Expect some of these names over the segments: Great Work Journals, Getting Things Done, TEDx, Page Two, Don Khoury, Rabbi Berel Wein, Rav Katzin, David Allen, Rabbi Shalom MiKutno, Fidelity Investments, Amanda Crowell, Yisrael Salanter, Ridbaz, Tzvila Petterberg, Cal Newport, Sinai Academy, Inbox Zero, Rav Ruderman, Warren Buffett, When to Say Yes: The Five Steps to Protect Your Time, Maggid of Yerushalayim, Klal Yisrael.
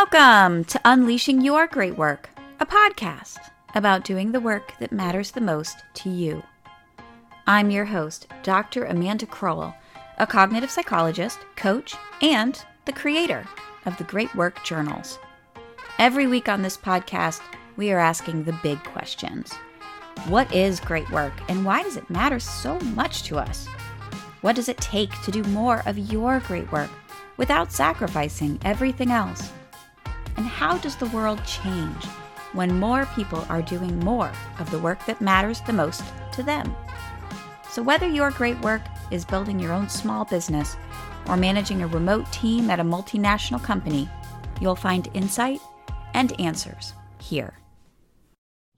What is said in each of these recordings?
Welcome to Unleashing Your Great Work, a podcast about doing the work that matters the most to you. I'm your host, Dr. Amanda Crowell, a cognitive psychologist, coach, and the creator of the Great Work Journals. Every week on this podcast, we are asking the big questions. What is great work, and why does it matter so much to us? What does it take to do more of your great work without sacrificing everything else? And how does the world change when more people are doing more of the work that matters the most to them? So whether your great work is building your own small business or managing a remote team at a multinational company, you'll find insight and answers here.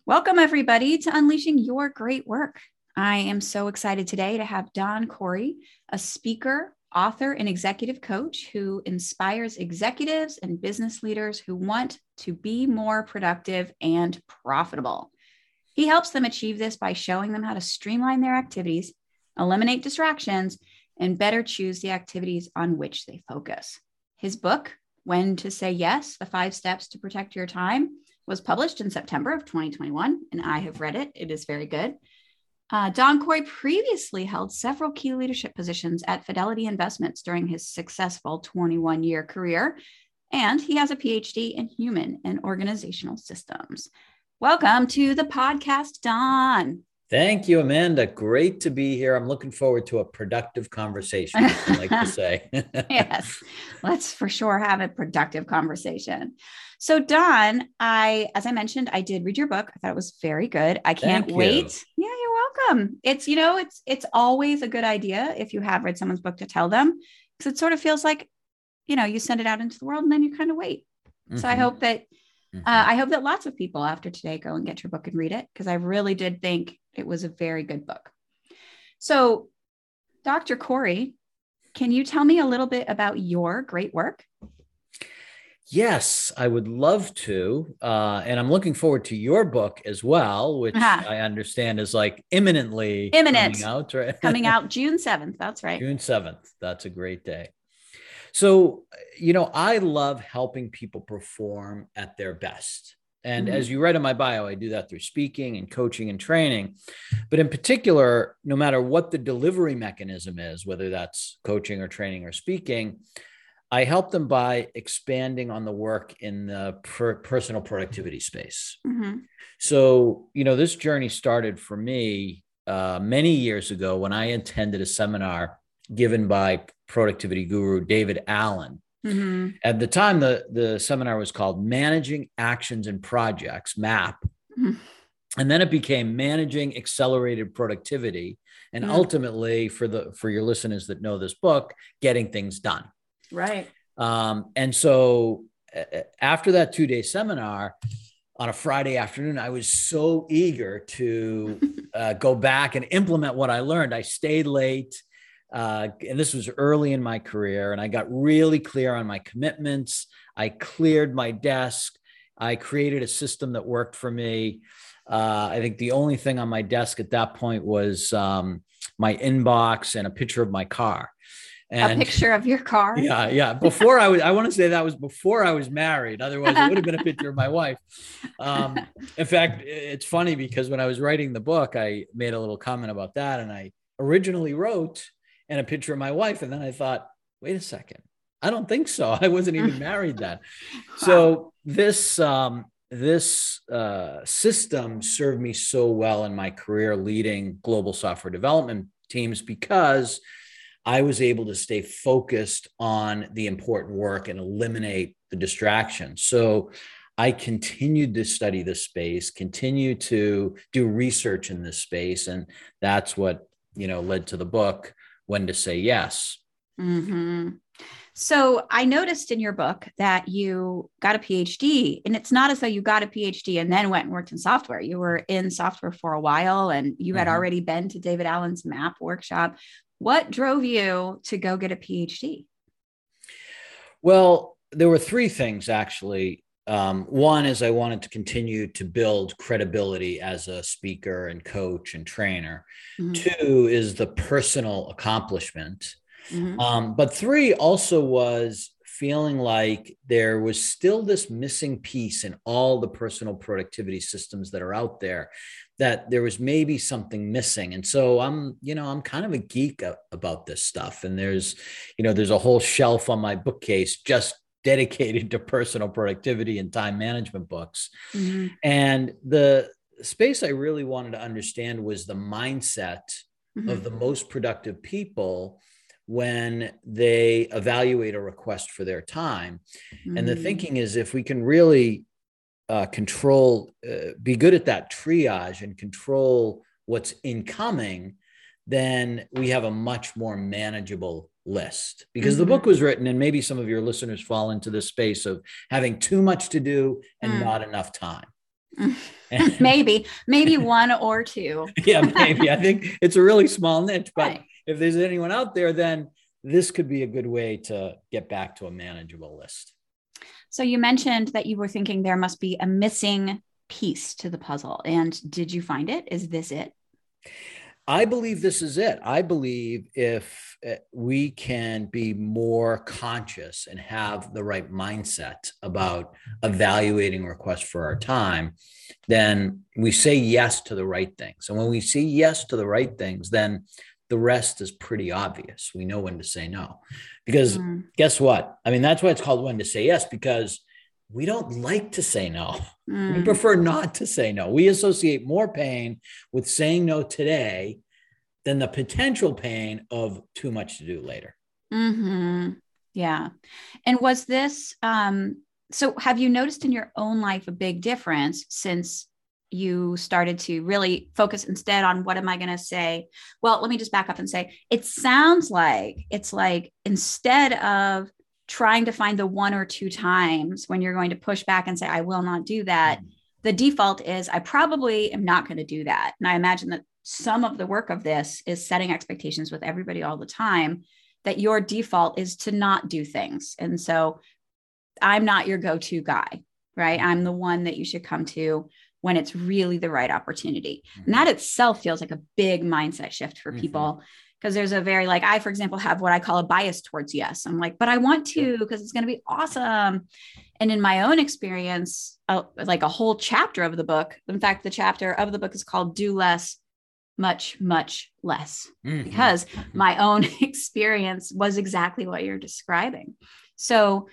Welcome, everybody, to Unleashing Your Great Work. I am so excited today to have Don Khoury, a speaker, author, and executive coach who inspires executives and business leaders who want to be more productive and profitable. He helps them achieve this by showing them how to streamline their activities, eliminate distractions, and better choose the activities on which they focus. His book, When to Say Yes: The Five Steps to Protect Your Time, was published in September of 2021, and I have read it. It is very good. Don Khoury previously held several key leadership positions at Fidelity Investments during his successful 21-year career, and he has a PhD in human and organizational systems. Welcome to the podcast, Don. Thank you, Amanda. Great to be here. I'm looking forward to a productive conversation, I like to say. Yes, let's for sure have a productive conversation. So Don, as I mentioned, I did read your book. I thought it was very good. I can't wait. Yeah, you're welcome. It's always a good idea if you have read someone's book to tell them, because it sort of feels like, you send it out into the world and then you kind of wait. Mm-hmm. So I hope that lots of people after today go and get your book and read it, because I really did think it was a very good book. So Dr. Khoury, can you tell me a little bit about your great work? Yes, I would love to. And I'm looking forward to your book as well, which I understand is like imminent coming out, right? Coming out June 7th. That's right. June 7th. That's a great day. So, I love helping people perform at their best. And as you read in my bio, I do that through speaking and coaching and training. But in particular, no matter what the delivery mechanism is, whether that's coaching or training or speaking, I help them by expanding on the work in the personal productivity space. Mm-hmm. So, this journey started for me many years ago when I attended a seminar given by productivity guru David Allen. Mm-hmm. At the time, the seminar was called Managing Actions and Projects, MAP. Mm-hmm. And then it became Managing Accelerated Productivity. And ultimately, for your listeners that know this book, Getting Things Done. Right. And so after that two-day seminar, on a Friday afternoon, I was so eager to go back and implement what I learned. I stayed late. And this was early in my career, and I got really clear on my commitments. I cleared my desk. I created a system that worked for me. I think the only thing on my desk at that point was my inbox and a picture of my car. And a picture of your car. Yeah. Before I want to say that was before I was married. Otherwise, it would have been a picture of my wife. In fact, it's funny because when I was writing the book, I made a little comment about that, and I originally wrote and a picture of my wife. And then I thought, wait a second, I don't think so. I wasn't even married then. Wow. So this system served me so well in my career leading global software development teams, because I was able to stay focused on the important work and eliminate the distractions. So I continued to study this space, continue to do research in this space. And that's what, led to the book, When to Say Yes. Mm-hmm. So I noticed in your book that you got a PhD, and it's not as though you got a PhD and then went and worked in software. You were in software for a while, and you had already been to David Allen's MAP workshop. What drove you to go get a PhD? Well, there were three things, actually. One is I wanted to continue to build credibility as a speaker and coach and trainer. Mm-hmm. Two is the personal accomplishment. Mm-hmm. But three also was feeling like there was still this missing piece in all the personal productivity systems that are out there, that there was maybe something missing. And so I'm kind of a geek about this stuff. And there's a whole shelf on my bookcase just dedicated to personal productivity and time management books. Mm-hmm. And the space I really wanted to understand was the mindset mm-hmm. of the most productive people when they evaluate a request for their time. Mm-hmm. And the thinking is, if we can really be good at that triage and control what's incoming, then we have a much more manageable list. Because mm-hmm. the book was written, and maybe some of your listeners fall into this space of having too much to do and not enough time. maybe one or two. Yeah, maybe. I think it's a really small niche, but right. If there's anyone out there, then this could be a good way to get back to a manageable list. So you mentioned that you were thinking there must be a missing piece to the puzzle. And did you find it? Is this it? I believe this is it. I believe if we can be more conscious and have the right mindset about evaluating requests for our time, then we say yes to the right things. And when we say yes to the right things, then the rest is pretty obvious. We know when to say no, because guess what? I mean, that's why it's called When to Say Yes, because we don't like to say no. Mm. We prefer not to say no. We associate more pain with saying no today than the potential pain of too much to do later. Mm-hmm. Yeah. And was this, so have you noticed in your own life a big difference since you started to really focus instead on what am I going to say? Well, let me just back up and say, it sounds like it's like, instead of trying to find the one or two times when you're going to push back and say, I will not do that. The default is I probably am not going to do that. And I imagine that some of the work of this is setting expectations with everybody all the time, that your default is to not do things. And so I'm not your go-to guy, right? I'm the one that you should come to when it's really the right opportunity. And that itself feels like a big mindset shift for people, because there's a very like, I, for example, have what I call a bias towards yes. I'm like, but I want to, because it's going to be awesome. And in my own experience, like a whole chapter of the book, in fact, the chapter of the book is called Do Less, Much, Much Less, because my own experience was exactly what you're describing. So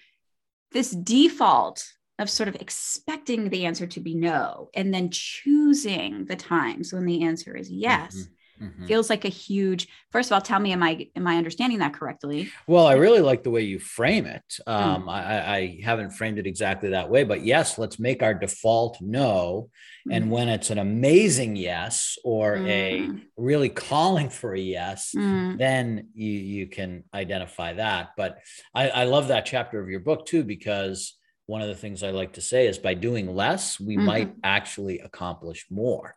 this default of sort of expecting the answer to be no, and then choosing the times when the answer is yes, feels like a huge, first of all, tell me, am I understanding that correctly? Well, I really like the way you frame it. I haven't framed it exactly that way, but yes, let's make our default no. And when it's an amazing yes, or a really calling for a yes, then you can identify that. But I love that chapter of your book too, because one of the things I like to say is by doing less, we might actually accomplish more.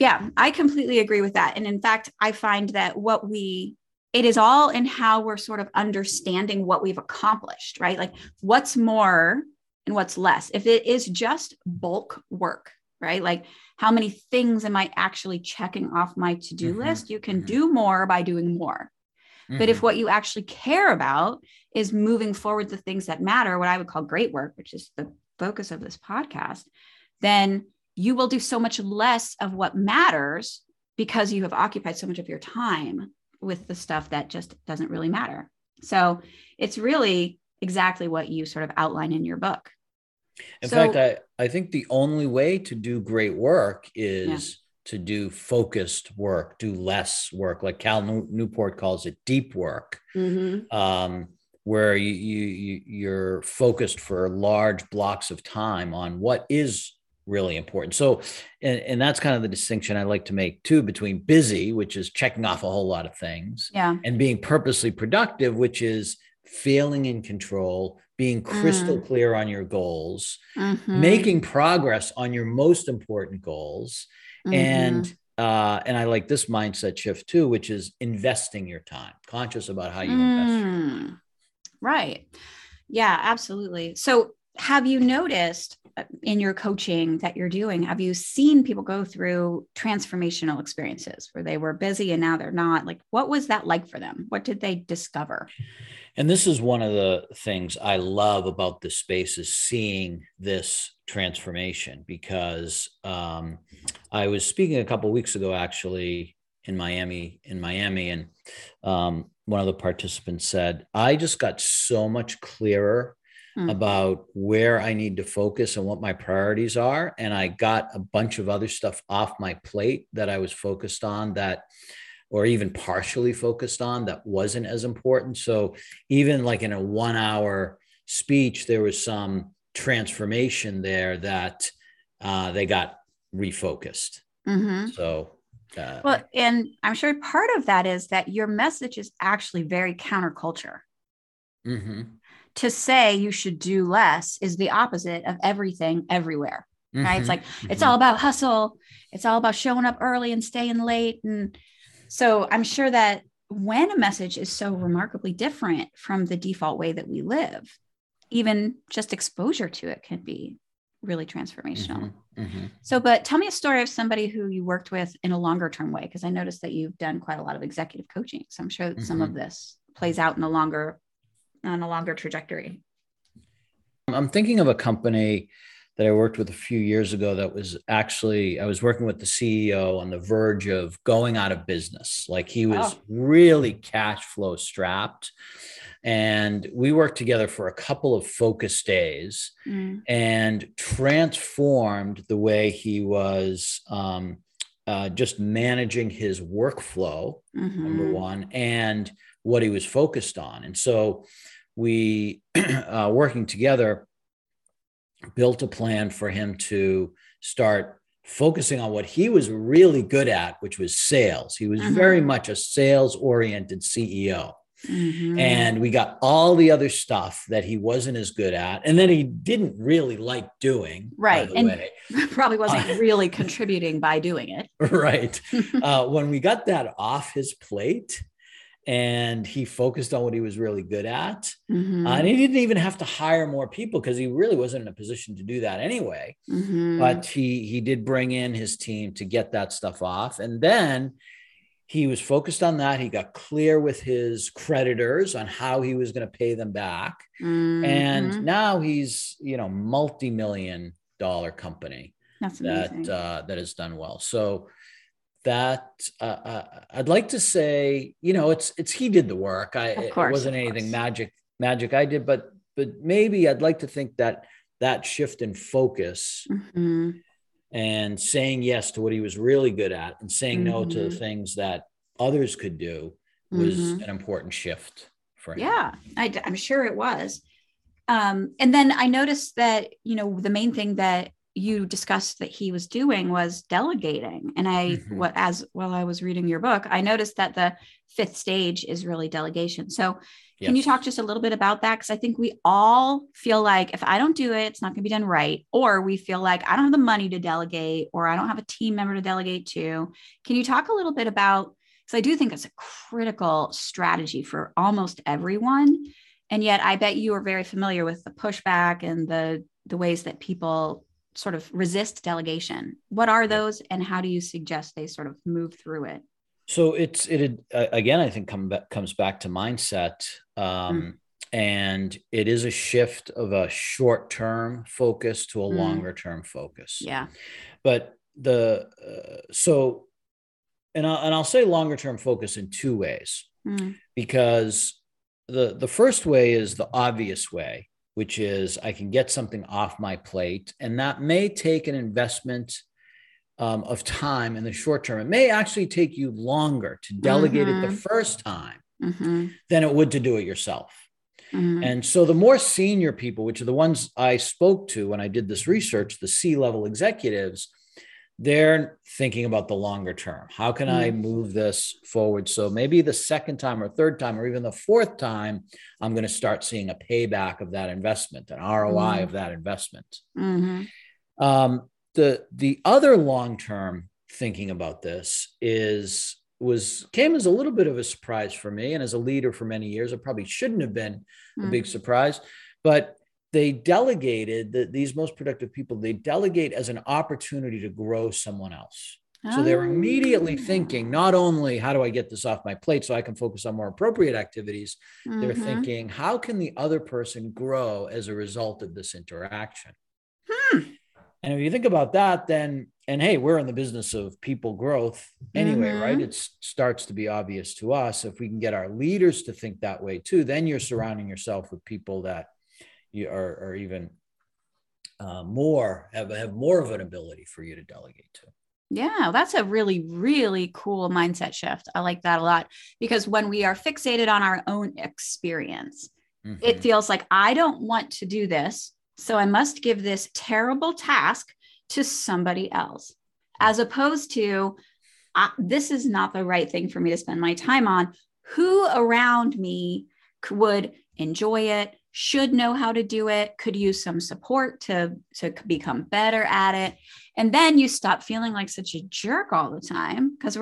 Yeah, I completely agree with that. And in fact, I find that it is all in how we're sort of understanding what we've accomplished, right? Like what's more and what's less. If it is just bulk work, right? Like how many things am I actually checking off my to-do list? You can do more by doing more. But if what you actually care about is moving forward the things that matter, what I would call great work, which is the focus of this podcast, then you will do so much less of what matters because you have occupied so much of your time with the stuff that just doesn't really matter. So it's really exactly what you sort of outline in your book. In fact, I think the only way to do great work is to do focused work, do less work, like Cal Newport calls it deep work, where you're focused for large blocks of time on what is really important. So, and that's kind of the distinction I like to make too, between busy, which is checking off a whole lot of things, and being purposely productive, which is feeling in control, being crystal clear on your goals, making progress on your most important goals. And I like this mindset shift too, which is investing your time, conscious about how you invest your time. Right. Yeah, absolutely. So have you noticed in your coaching that you're doing, have you seen people go through transformational experiences where they were busy and now they're not? Like, what was that like for them? What did they discover? And this is one of the things I love about this space, is seeing this transformation, because I was speaking a couple of weeks ago, actually, in Miami. And one of the participants said, I just got so much clearer about where I need to focus and what my priorities are. And I got a bunch of other stuff off my plate that I was focused on that, or even partially focused on, that wasn't as important. So even like in a 1 hour speech, there was some transformation there that they got refocused. Mm-hmm. So. Well, and I'm sure part of that is that your message is actually very counterculture. Mm-hmm. To say you should do less is the opposite of everything everywhere, right? Mm-hmm. It's like, it's all about hustle. It's all about showing up early and staying late. And so I'm sure that when a message is so remarkably different from the default way that we live, even just exposure to it can be really transformational. Mm-hmm. Mm-hmm. So, but tell me a story of somebody who you worked with in a longer term way, because I noticed that you've done quite a lot of executive coaching. So I'm sure that some of this plays out in a longer, on a longer trajectory. I'm thinking of a company that I worked with a few years ago that was actually, I was working with the CEO on the verge of going out of business. Like he was really cash flow strapped. And we worked together for a couple of focus days and transformed the way he was just managing his workflow, number one, and what he was focused on. And so we, working together, built a plan for him to start focusing on what he was really good at, which was sales. He was very much a sales-oriented CEO. Mm-hmm. And we got all the other stuff that he wasn't as good at. And then he didn't really like doing. Right. And way. Probably wasn't really contributing by doing it. Right. When we got that off his plate and he focused on what he was really good at, and he didn't even have to hire more people because he really wasn't in a position to do that anyway. Mm-hmm. But he did bring in his team to get that stuff off. And then he was focused on that. He got clear with his creditors on how he was going to pay them back. And now he's, you know, multi-million dollar company that has done well. So that I'd like to say, you know, it's, he did the work. It wasn't anything magic I did, but maybe I'd like to think that shift in focus and saying yes to what he was really good at and saying no to the things that others could do was an important shift for him. Yeah, I'm sure it was. And then I noticed that, you know, the main thing that you discussed that he was doing was delegating. And while I was reading your book, I noticed that the fifth stage is really delegation. So can you talk just a little bit about that? Because I think we all feel like if I don't do it, it's not going to be done right. Or we feel like I don't have the money to delegate, or I don't have a team member to delegate to. Can you talk a little bit about, because I do think it's a critical strategy for almost everyone. And yet I bet you are very familiar with the pushback and the ways that people sort of resist delegation. What are those, and how do you suggest they sort of move through it? So again, I think comes back to mindset. And it is a shift of a short-term focus to a longer-term focus. Yeah. But I'll say longer-term focus in two ways, because the first way is the obvious way, which is I can get something off my plate, and that may take an investment of time in the short term. It may actually take you longer to delegate it the first time than it would to do it yourself. Mm-hmm. And so the more senior people, which are the ones I spoke to when I did this research, the C-level executives, they're thinking about the longer term. How can I move this forward? So maybe the second time or third time, or even the fourth time, I'm going to start seeing a payback of that investment, an ROI of that investment. Mm-hmm. The other long-term thinking about this came as a little bit of a surprise for me. And as a leader for many years, it probably shouldn't have been a big surprise, but they delegated these most productive people. They delegate as an opportunity to grow someone else. So they're immediately thinking, not only how do I get this off my plate so I can focus on more appropriate activities, they're thinking, how can the other person grow as a result of this interaction? And if you think about that, then, and hey, we're in the business of people growth anyway, right? It starts to be obvious to us. If we can get our leaders to think that way too, then you're surrounding yourself with people that you are even more, have more of an ability for you to delegate to. Yeah, that's a really, really cool mindset shift. I like that a lot, because when we are fixated on our own experience, it feels like I don't want to do this, so I must give this terrible task to somebody else, as opposed to this is not the right thing for me to spend my time on. Who around me would enjoy it, should know how to do it, could use some support to become better at it. And then you stop feeling like such a jerk all the time, because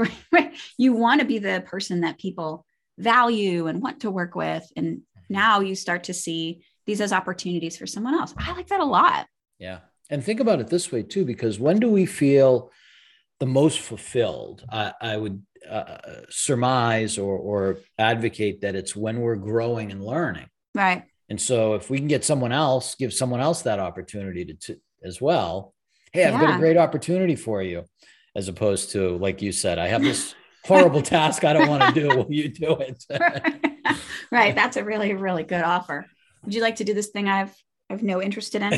you want to be the person that people value and want to work with. And now you start to see these as opportunities for someone else. I like that a lot. Yeah. And think about it this way too, because when do we feel the most fulfilled? I would surmise or advocate that it's when we're growing and learning. Right. And so if we can get someone else, give someone else that opportunity to as well. Hey, I've got a great opportunity for you, as opposed to, like you said, I have this horrible task I don't want to do. Will you do it? Right. That's a really, really good offer. Would you like to do this thing I've no interest in?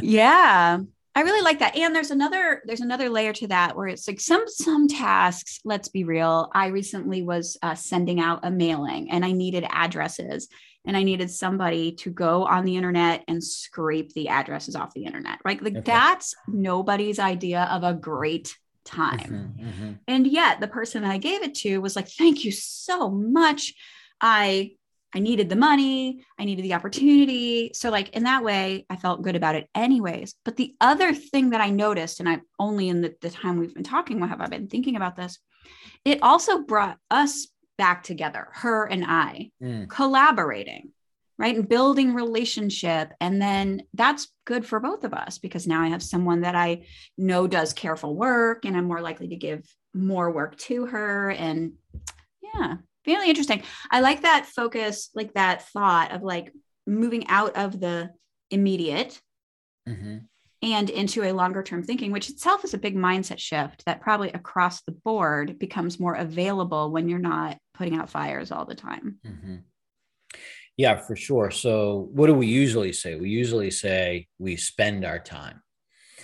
Yeah, I really like that. And there's another layer to that, where it's like some tasks, let's be real. I recently was sending out a mailing, and I needed addresses. And I needed somebody to go on the internet and scrape the addresses off the internet, right? Like that's nobody's idea of a great time. And yet the person that I gave it to was like, thank you so much. I needed the money. I needed the opportunity. So like in that way, I felt good about it anyways. But the other thing that I noticed, and I've only in the time we've been talking, have I been thinking about this? It also brought us back together, her and I, collaborating, right? And building relationship. And then that's good for both of us, because now I have someone that I know does careful work, and I'm more likely to give more work to her. And yeah, really interesting. I like that focus, like that thought of like moving out of the immediate and into a longer term thinking, which itself is a big mindset shift that probably across the board becomes more available when you're not putting out fires all the time. Yeah, for sure. So what do we usually say? We usually say we spend our time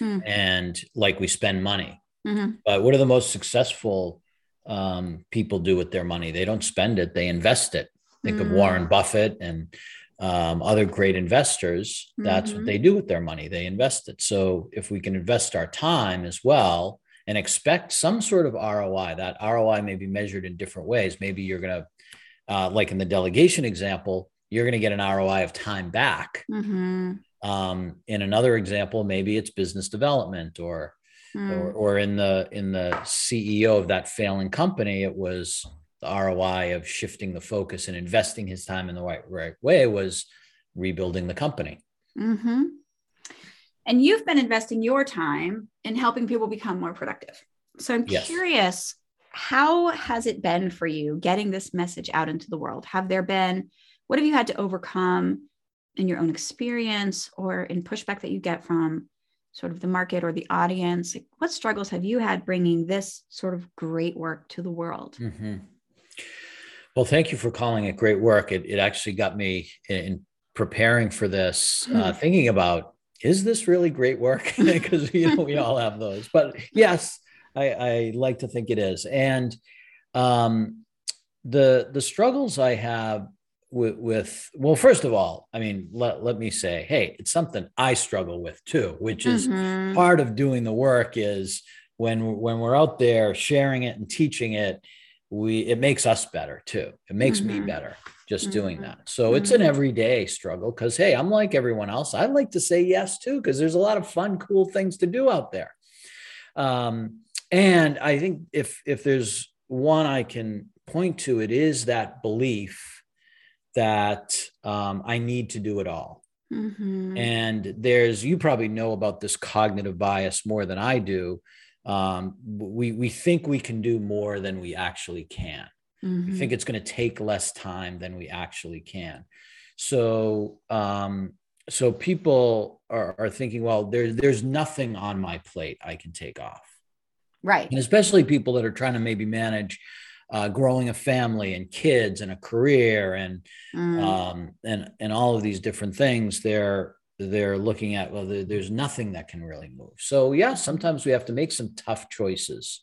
and like we spend money, but what are the most successful people do with their money? They don't spend it. They invest it. Think of Warren Buffett and other great investors. That's what they do with their money. They invest it. So if we can invest our time as well and expect some sort of ROI, that ROI may be measured in different ways. Maybe you're going to, like in the delegation example, you're going to get an ROI of time back. In another example, maybe it's business development, or in the CEO of that failing company, it was the ROI of shifting the focus and investing his time in the right way was rebuilding the company. And you've been investing your time in helping people become more productive. So I'm curious, how has it been for you getting this message out into the world? What have you had to overcome in your own experience or in pushback that you get from sort of the market or the audience? Like, what struggles have you had bringing this sort of great work to the world? Well, thank you for calling it great work. It actually got me in preparing for this, thinking about, is this really great work? Because we all have those. But yes, I like to think it is. And the struggles I have with well, first of all, I mean, let me say, hey, it's something I struggle with too, which is part of doing the work is when we're out there sharing it and teaching it, it makes us better too. It makes me better just doing that. So it's an everyday struggle, because hey, I'm like everyone else. I like to say yes too, because there's a lot of fun, cool things to do out there. And I think if there's one I can point to, it is that belief that I need to do it all. And you probably know about this cognitive bias more than I do. We think we can do more than we actually can. Mm-hmm. We think it's going to take less time than we actually can. So, so people are thinking, well, there's nothing on my plate I can take off. Right. And especially people that are trying to maybe manage growing a family and kids and a career and all of these different things, they're looking at, well, there's nothing that can really move. So yeah, sometimes we have to make some tough choices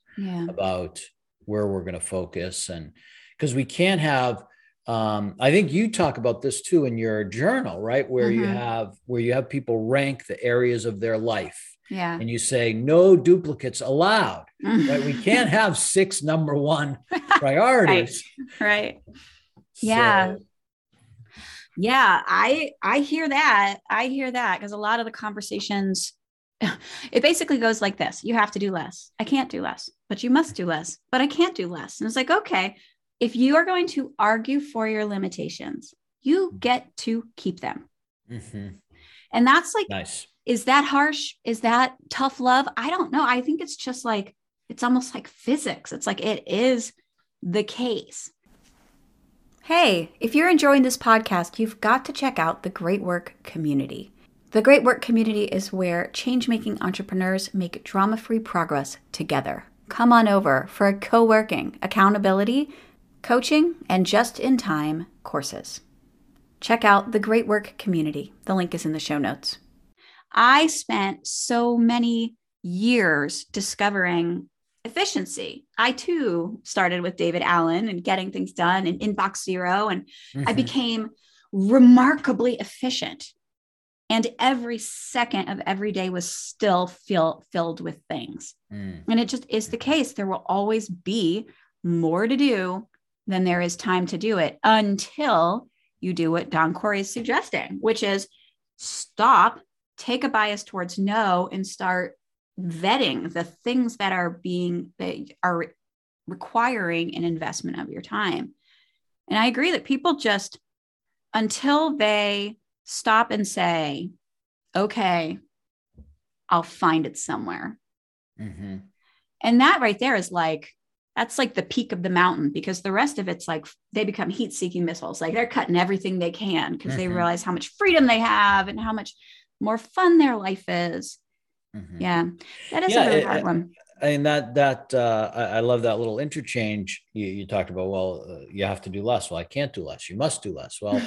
about where we're going to focus. And because we can't have, I think you talk about this too in your journal, right? Where mm-hmm. you have people rank the areas of their life. Yeah. And you say, no duplicates allowed. Right? We can't have 6 number one priorities. Right. Yeah. So. Yeah. I hear that. Because a lot of the conversations, it basically goes like this. You have to do less. I can't do less, but you must do less, but I can't do less. And it's like, okay, if you are going to argue for your limitations, you get to keep them. Mm-hmm. And that's like, nice. Is that harsh? Is that tough love? I don't know. I think it's just like, it's almost like physics. It's like, it is the case. Hey, if you're enjoying this podcast, you've got to check out the Great Work community. The Great Work community is where change-making entrepreneurs make drama-free progress together. Come on over for a co-working, accountability, coaching, and just-in-time courses. Check out the Great Work community. The link is in the show notes. I spent so many years discovering efficiency. I too started with David Allen and Getting Things Done and Inbox Zero. And mm-hmm. I became remarkably efficient. And every second of every day was still filled with things. Mm. And it just is the case. There will always be more to do than there is time to do it until you do what Don Khoury is suggesting, which is stop. Take a bias towards no and start vetting the things that are requiring an investment of your time. And I agree that people just, until they stop and say, okay, I'll find it somewhere. Mm-hmm. And that right there is like, that's like the peak of the mountain, because the rest of it's like they become heat-seeking missiles. Like they're cutting everything they can because mm-hmm. they realize how much freedom they have and how much more fun their life is. Mm-hmm. Yeah. That is a really hard one. And I love that little interchange you talked about. Well, you have to do less. Well, I can't do less. You must do less. Well,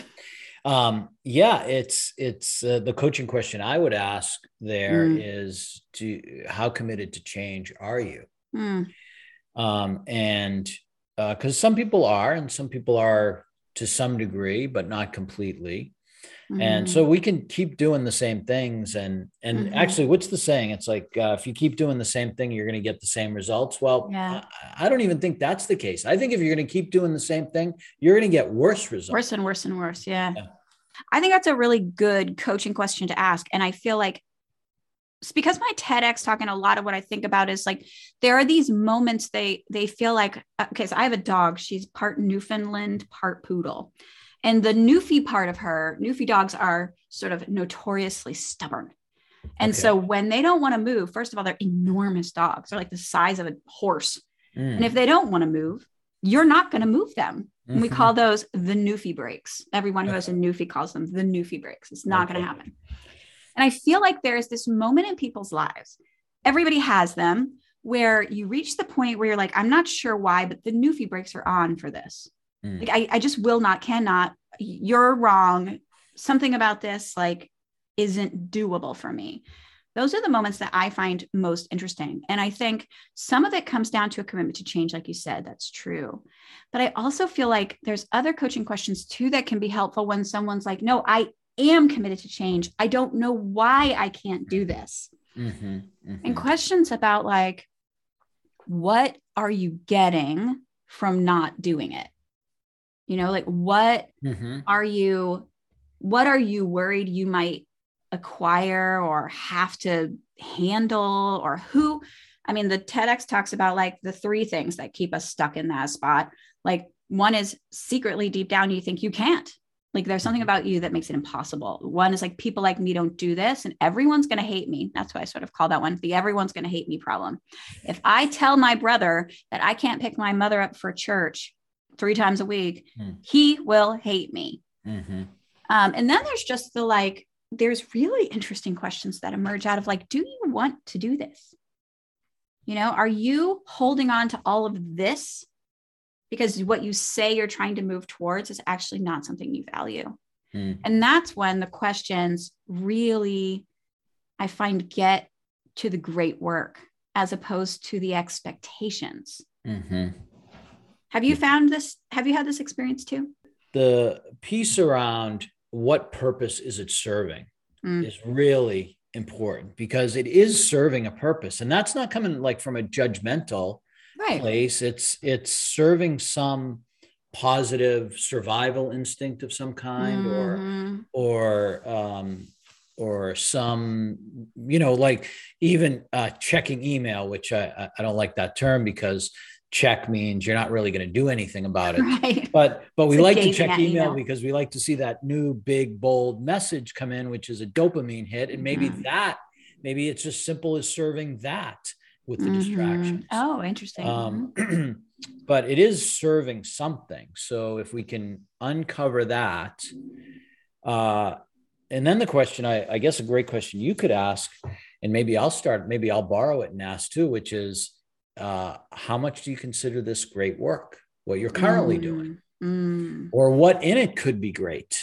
it's the coaching question I would ask there is how committed to change are you? Mm. Cause some people are, and some people are to some degree, but not completely. And so we can keep doing the same things. And mm-hmm. actually, what's the saying? It's like, if you keep doing the same thing, you're going to get the same results. Well, yeah. I don't even think that's the case. I think if you're going to keep doing the same thing, you're going to get worse results. Worse and worse and worse. Yeah. I think that's a really good coaching question to ask. And I feel like it's because my TEDx talk and a lot of what I think about is like, there are these moments they feel like, okay, so I have a dog. She's part Newfoundland, part poodle. And the Newfie dogs are sort of notoriously stubborn. And so when they don't want to move, first of all, they're enormous dogs. They're like the size of a horse. Mm. And if they don't want to move, you're not going to move them. Mm-hmm. And we call those the Newfie breaks. Everyone who has a Newfie calls them the Newfie breaks. It's not going to happen. And I feel like there is this moment in people's lives. Everybody has them, where you reach the point where you're like, I'm not sure why, but the Newfie breaks are on for this. Like, I just cannot, you're wrong. Something about this, like, isn't doable for me. Those are the moments that I find most interesting. And I think some of it comes down to a commitment to change. Like you said, that's true. But I also feel like there's other coaching questions too, that can be helpful when someone's like, no, I am committed to change. I don't know why I can't do this. Mm-hmm, mm-hmm. And questions about like, what are you getting from not doing it? You know, like what mm-hmm. what are you worried you might acquire or have to handle, or who? I mean, the TEDx talks about like the 3 things that keep us stuck in that spot. Like one is secretly deep down, you think you can't. Like there's something about you that makes it impossible. One is like, people like me don't do this and everyone's going to hate me. That's why I sort of call that one the everyone's going to hate me problem. If I tell my brother that I can't pick my mother up for church 3 times a week, he will hate me. Mm-hmm. And then there's just the, like, there's really interesting questions that emerge out of like, do you want to do this? You know, are you holding on to all of this because what you say you're trying to move towards is actually not something you value? Mm-hmm. And that's when the questions really, I find, get to the great work as opposed to the expectations. Mm-hmm. Have you found this? Have you had this experience too? The piece around what purpose is it serving is really important, because it is serving a purpose, and that's not coming like from a judgmental place. It's serving some positive survival instinct of some kind, or some, you know, like even checking email, which I don't like that term, because check means you're not really going to do anything about it. Right. But we like to check email because we like to see that new big bold message come in, which is a dopamine hit. And maybe it's just simple as serving that with the distractions. Oh, interesting. But it is serving something. So if we can uncover that, and then the question, I guess a great question you could ask, and maybe I'll borrow it and ask too, which is, how much do you consider this great work, what you're currently doing, or what in it could be great?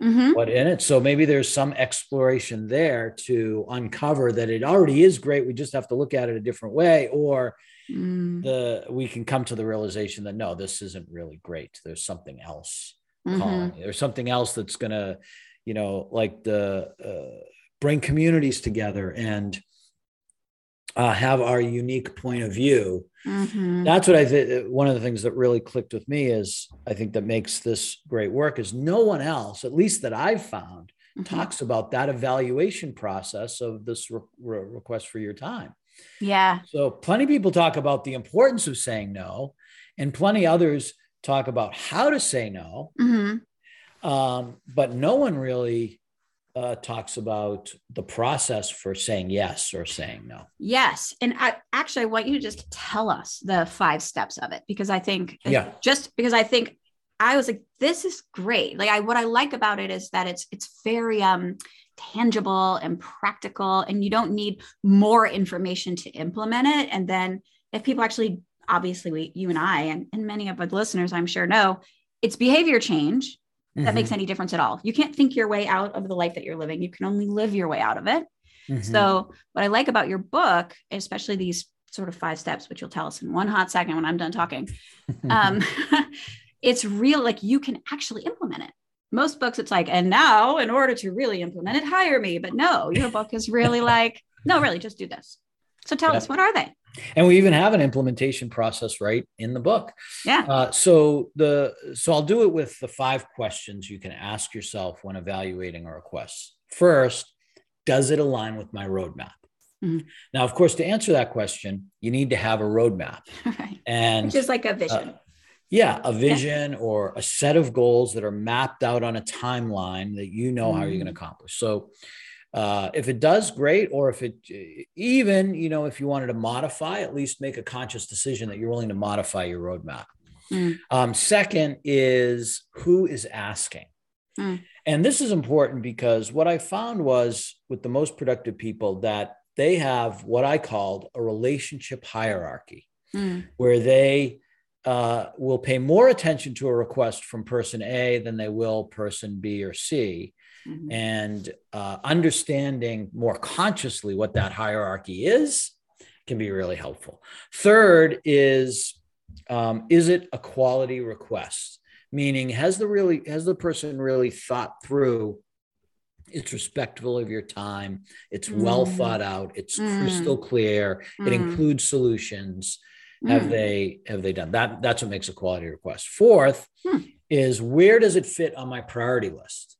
Mm-hmm. What in it? So maybe there's some exploration there to uncover that it already is great. We just have to look at it a different way, or we can come to the realization that, no, this isn't really great. There's something else calling. There's something else that's going to, you know, like bring communities together and have our unique point of view. That's what I think. One of the things that really clicked with me is, I think that makes this great work, is no one else, at least that I've found, talks about that evaluation process of this request for your time. Yeah. So plenty of people talk about the importance of saying no, and plenty others talk about how to say no. But no one really talks about the process for saying yes or saying no. Yes. And I want you to just tell us the 5 steps of it, because I think, just because I think I was like, this is great. Like what I like about it is that it's very tangible and practical, and you don't need more information to implement it. And then if people actually, obviously you and I, and many of our listeners, I'm sure know, it's behavior change that makes any difference at all. You can't think your way out of the life that you're living. You can only live your way out of it. So what I like about your book, especially these sort of 5 steps, which you'll tell us in one hot second when I'm done talking, it's real, like you can actually implement it. Most books, it's like, and now in order to really implement it, hire me. But no, your book is really like, no, really just do this. So tell us, what are they? And we even have an implementation process right in the book. Yeah. So I'll do it with the 5 questions you can ask yourself when evaluating a request. First, does it align with my roadmap? Now, of course, to answer that question, you need to have a roadmap. Right. And just like a vision. Or a set of goals that are mapped out on a timeline that you know how you're going to accomplish. So if it does, great. Or if it, even, you know, if you wanted to modify, at least make a conscious decision that you're willing to modify your roadmap. Second is, who is asking? And this is important, because what I found was with the most productive people that they have what I called a relationship hierarchy, where they will pay more attention to a request from person A than they will person B or C. And understanding more consciously what that hierarchy is can be really helpful. Third is it a quality request? Meaning, has the person really thought through, it's respectful of your time, it's well thought out, it's crystal clear, it includes solutions. Have they done that? That's what makes a quality request. Fourth is, where does it fit on my priority list?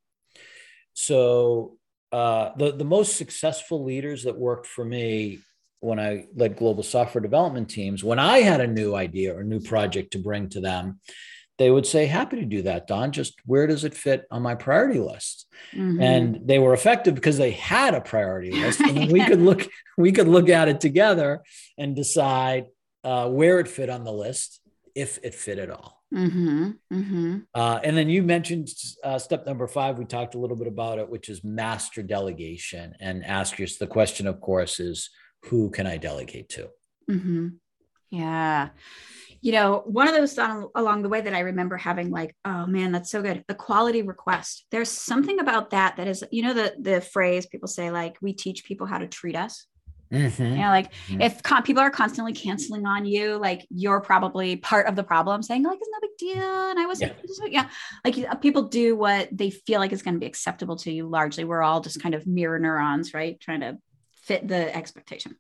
So the most successful leaders that worked for me when I led global software development teams, when I had a new idea or new project to bring to them, they would say, happy to do that, Don, just where does it fit on my priority list? Mm-hmm. And they were effective because they had a priority list. And we could look at it together and decide where it fit on the list, if it fit at all. Mm-hmm. Mm-hmm. And then you mentioned step number 5, we talked a little bit about it, which is master delegation, and ask yourself the question, of course, is who can I delegate to? Mm-hmm. Yeah. You know, one of those along the way that I remember having, like, oh man, that's so good. The quality request. There's something about that is, you know, the phrase people say, like, we teach people how to treat us. Mm-hmm. You know, like if people are constantly canceling on you, like you're probably part of the problem, saying like, it's no big deal. And I wasn't, like people do what they feel like is going to be acceptable to you. Largely, we're all just kind of mirror neurons, right? Trying to fit the expectation.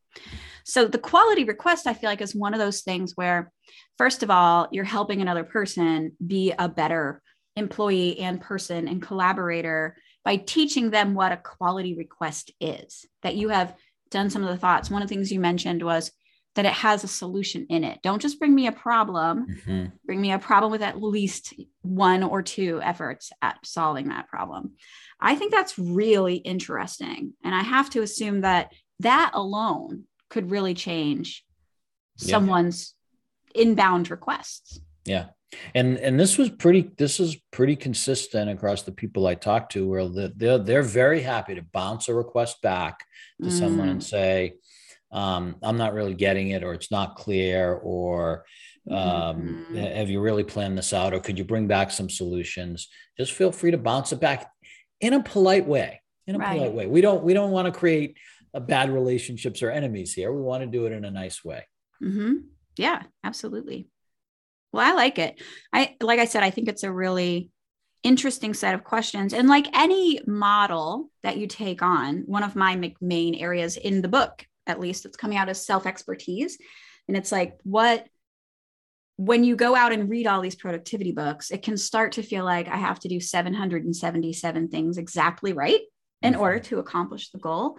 So the quality request, I feel like, is one of those things where, first of all, you're helping another person be a better employee and person and collaborator by teaching them what a quality request is, that you have done some of the thoughts. One of the things you mentioned was that it has a solution in it. Don't just bring me a problem, mm-hmm. bring me a problem with at least one or two efforts at solving that problem. I think that's really interesting. And I have to assume that alone could really change someone's inbound requests. Yeah. And this is pretty consistent across the people I talk to, where they're very happy to bounce a request back to someone and say, I'm not really getting it, or it's not clear, or have you really planned this out? Or could you bring back some solutions? Just feel free to bounce it back in a polite way, We don't want to create bad relationships or enemies here. We want to do it in a nice way. Mm-hmm. Yeah, absolutely. Well, I like it. Like I said, I think it's a really interesting set of questions. And like any model that you take on, one of my main areas in the book, at least, it's coming out as self-expertise. And it's like, when you go out and read all these productivity books, it can start to feel like I have to do 777 things exactly right in order to accomplish the goal.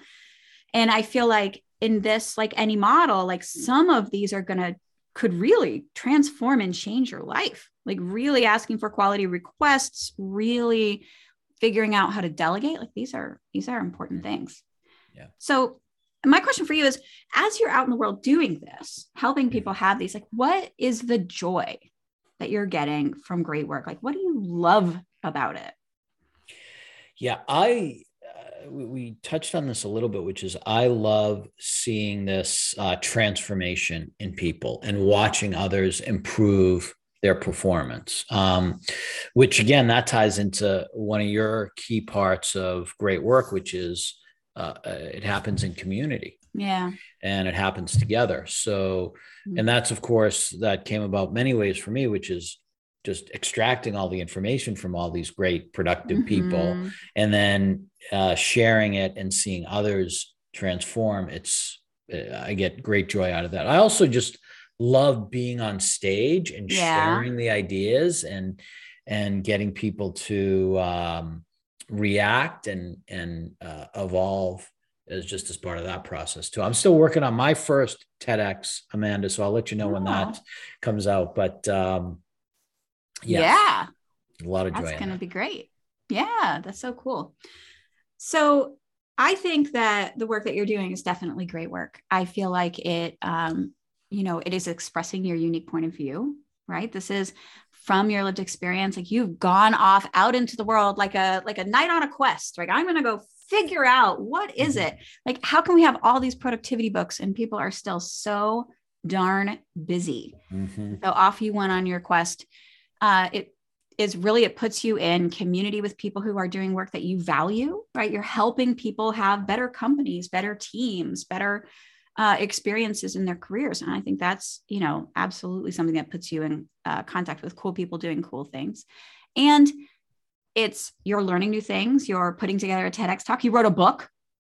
And I feel like in this, like any model, like some of these are could really transform and change your life. Like really asking for quality requests, really figuring out how to delegate. Like these are important things. Yeah. So my question for you is, as you're out in the world doing this, helping people have these, like, what is the joy that you're getting from great work? Like, what do you love about it? Yeah, we touched on this a little bit, which is I love seeing this transformation in people and watching others improve their performance, which again, that ties into one of your key parts of great work, which is it happens in community. Yeah. And it happens together. So, and that's, of course, that came about many ways for me, which is just extracting all the information from all these great productive people and then sharing it and seeing others transform. I get great joy out of that. I also just love being on stage and sharing the ideas and getting people to react and evolve is just as part of that process too. I'm still working on my first TEDx, Amanda, so I'll let you know when that comes out, but a lot of joy. That's going to be great. Yeah, that's so cool. So I think that the work that you're doing is definitely great work. I feel like it, it is expressing your unique point of view, right? This is from your lived experience. Like you've gone off out into the world like a knight on a quest. Like I'm going to go figure out what is it? Like, how can we have all these productivity books and people are still so darn busy? Mm-hmm. So off you went on your quest. It puts you in community with people who are doing work that you value, right? You're helping people have better companies, better teams, better experiences in their careers. And I think that's, absolutely something that puts you in contact with cool people doing cool things. And you're learning new things. You're putting together a TEDx talk. You wrote a book,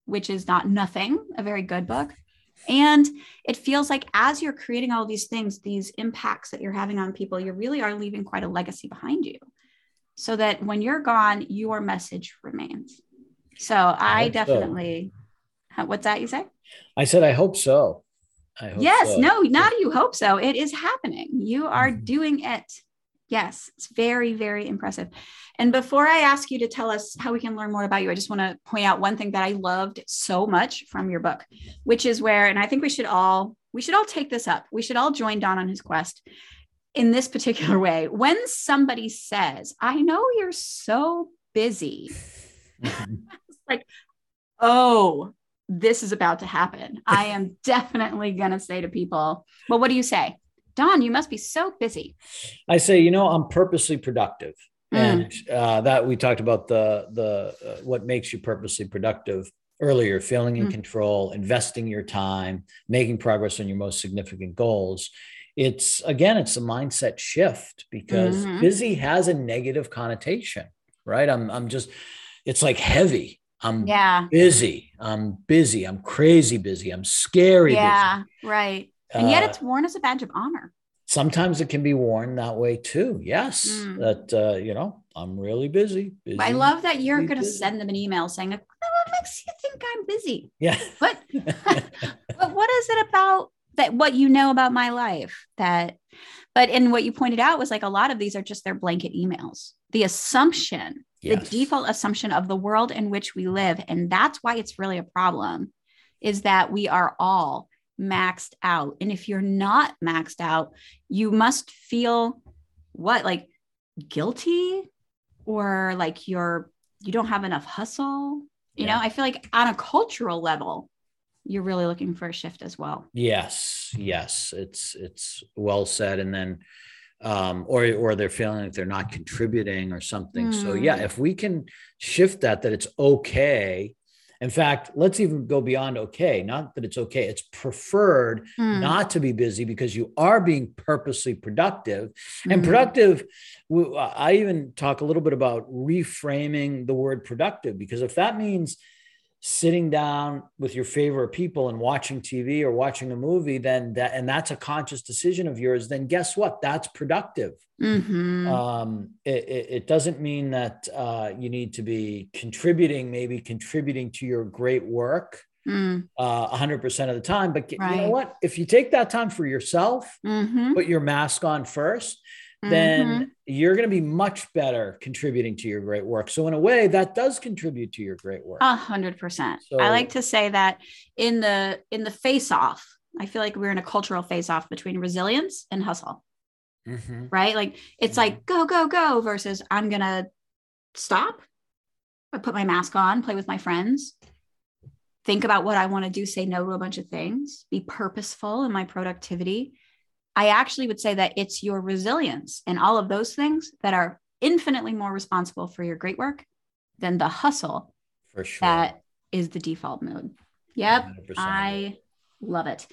which is not nothing, a very good book. And it feels like as you're creating all these things, these impacts that you're having on people, you really are leaving quite a legacy behind you so that when you're gone, your message remains. So I definitely, so. What's that you say? I said, I hope so. I hope so. Yes, no, not you hope so. It is happening. You are doing it. Yes, it's very, very impressive. And before I ask you to tell us how we can learn more about you, I just want to point out one thing that I loved so much from your book, which is where, and I think we should all take this up. We should all join Don on his quest in this particular way. When somebody says, I know you're so busy, it's like, oh, this is about to happen. I am definitely going to say to people, well, what do you say? Don, you must be so busy. I say, I'm purposely productive. And that we talked about the what makes you purposely productive earlier, feeling in control, investing your time, making progress on your most significant goals. It's a mindset shift because busy has a negative connotation, right? I'm just, it's like heavy. I'm busy. I'm crazy busy. I'm scary busy. Yeah, right. And yet it's worn as a badge of honor. Sometimes it can be worn that way too. Yes. That, I'm really busy. I love that you're going to send them an email saying, what makes you think I'm busy? Yeah. But what is it about that, what you know about my life and what you pointed out was like, a lot of these are just their blanket emails, the assumption, the default assumption of the world in which we live. And that's why it's really a problem, is that we are all maxed out. And if you're not maxed out, you must feel like guilty, or like you don't have enough hustle. You know, I feel like on a cultural level, you're really looking for a shift as well. Yes. It's well said. And then, or they're feeling like they're not contributing or something. So if we can shift that it's okay. In fact, let's even go beyond okay. Not that it's okay. It's preferred not to be busy because you are being purposely productive. And productive, I even talk a little bit about reframing the word productive, because if that means sitting down with your favorite people and watching TV or watching a movie, then that's a conscious decision of yours, then guess what? That's productive. It doesn't mean that you need to be contributing to your great work 100% of the time. But you know what? If you take that time for yourself, put your mask on first, then you're going to be much better contributing to your great work. So in a way, that does contribute to your great work. 100%. I like to say that in the face-off, I feel like we're in a cultural face-off between resilience and hustle. Right? Like it's like go, go, go versus I'm going to stop, I put my mask on, play with my friends, think about what I want to do, say no to a bunch of things, be purposeful in my productivity. I actually would say that it's your resilience and all of those things that are infinitely more responsible for your great work than the hustle. For sure. That is the default mode. Yep. 100%. I love it.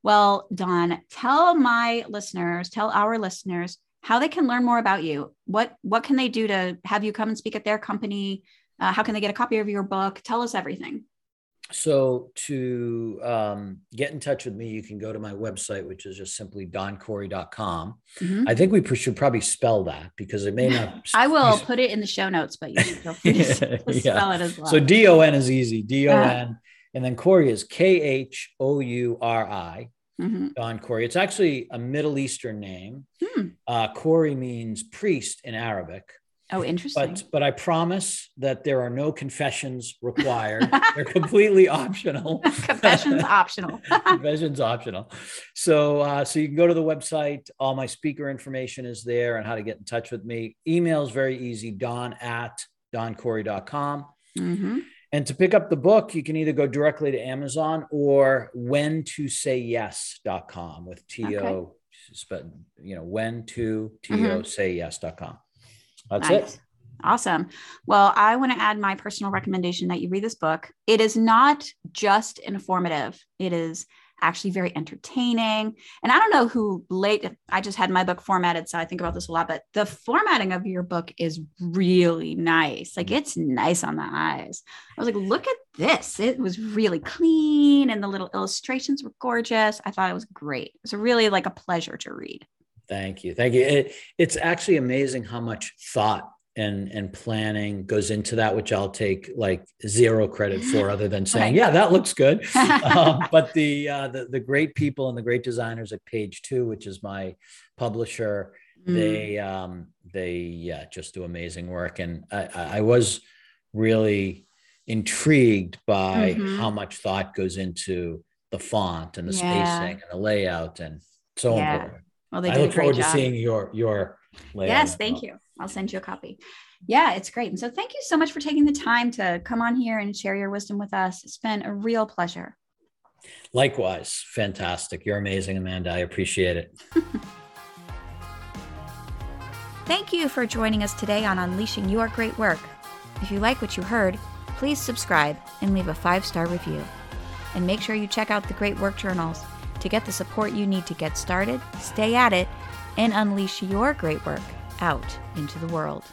Well, Don, tell our listeners how they can learn more about you. What can they do to have you come and speak at their company? How can they get a copy of your book? Tell us everything. So to get in touch with me, you can go to my website, which is just simply donkhoury.com. I think we should probably spell that because it may not. I will put it in the show notes, but you should feel free to spell it as well. So D-O-N is easy. D-O-N. And then Khoury is Khoury. Don Khoury. It's actually a Middle Eastern name. Khoury means priest in Arabic. Oh, interesting. But I promise that there are no confessions required. They're completely optional. Confessions optional. Confessions optional. So you can go to the website. All my speaker information is there and how to get in touch with me. Email is very easy, don@donkhoury.com. And to pick up the book, you can either go directly to Amazon or when to say yes.com with T-O, when to T-O say yes.com. That's nice. It. Awesome. Well, I want to add my personal recommendation that you read this book. It is not just informative. It is actually very entertaining. And I don't know I just had my book formatted, so I think about this a lot, but the formatting of your book is really nice. Like it's nice on the eyes. I was like, look at this. It was really clean and the little illustrations were gorgeous. I thought it was great. It was really like a pleasure to read. Thank you. It's actually amazing how much thought and planning goes into that, which I'll take like zero credit for other than saying, yeah, that looks good. But the great people and the great designers at Page Two, which is my publisher, They just do amazing work. And I was really intrigued by how much thought goes into the font and the spacing and the layout, and so important. Well, they do I look forward to seeing your layout. Yes, thank you. I'll send you a copy. Yeah, it's great. And so thank you so much for taking the time to come on here and share your wisdom with us. It's been a real pleasure. Likewise. Fantastic. You're amazing, Amanda. I appreciate it. Thank you for joining us today on Unleashing Your Great Work. If you like what you heard, please subscribe and leave a 5-star review. And make sure you check out the Great Work Journals to get the support you need to get started, stay at it, and unleash your great work out into the world.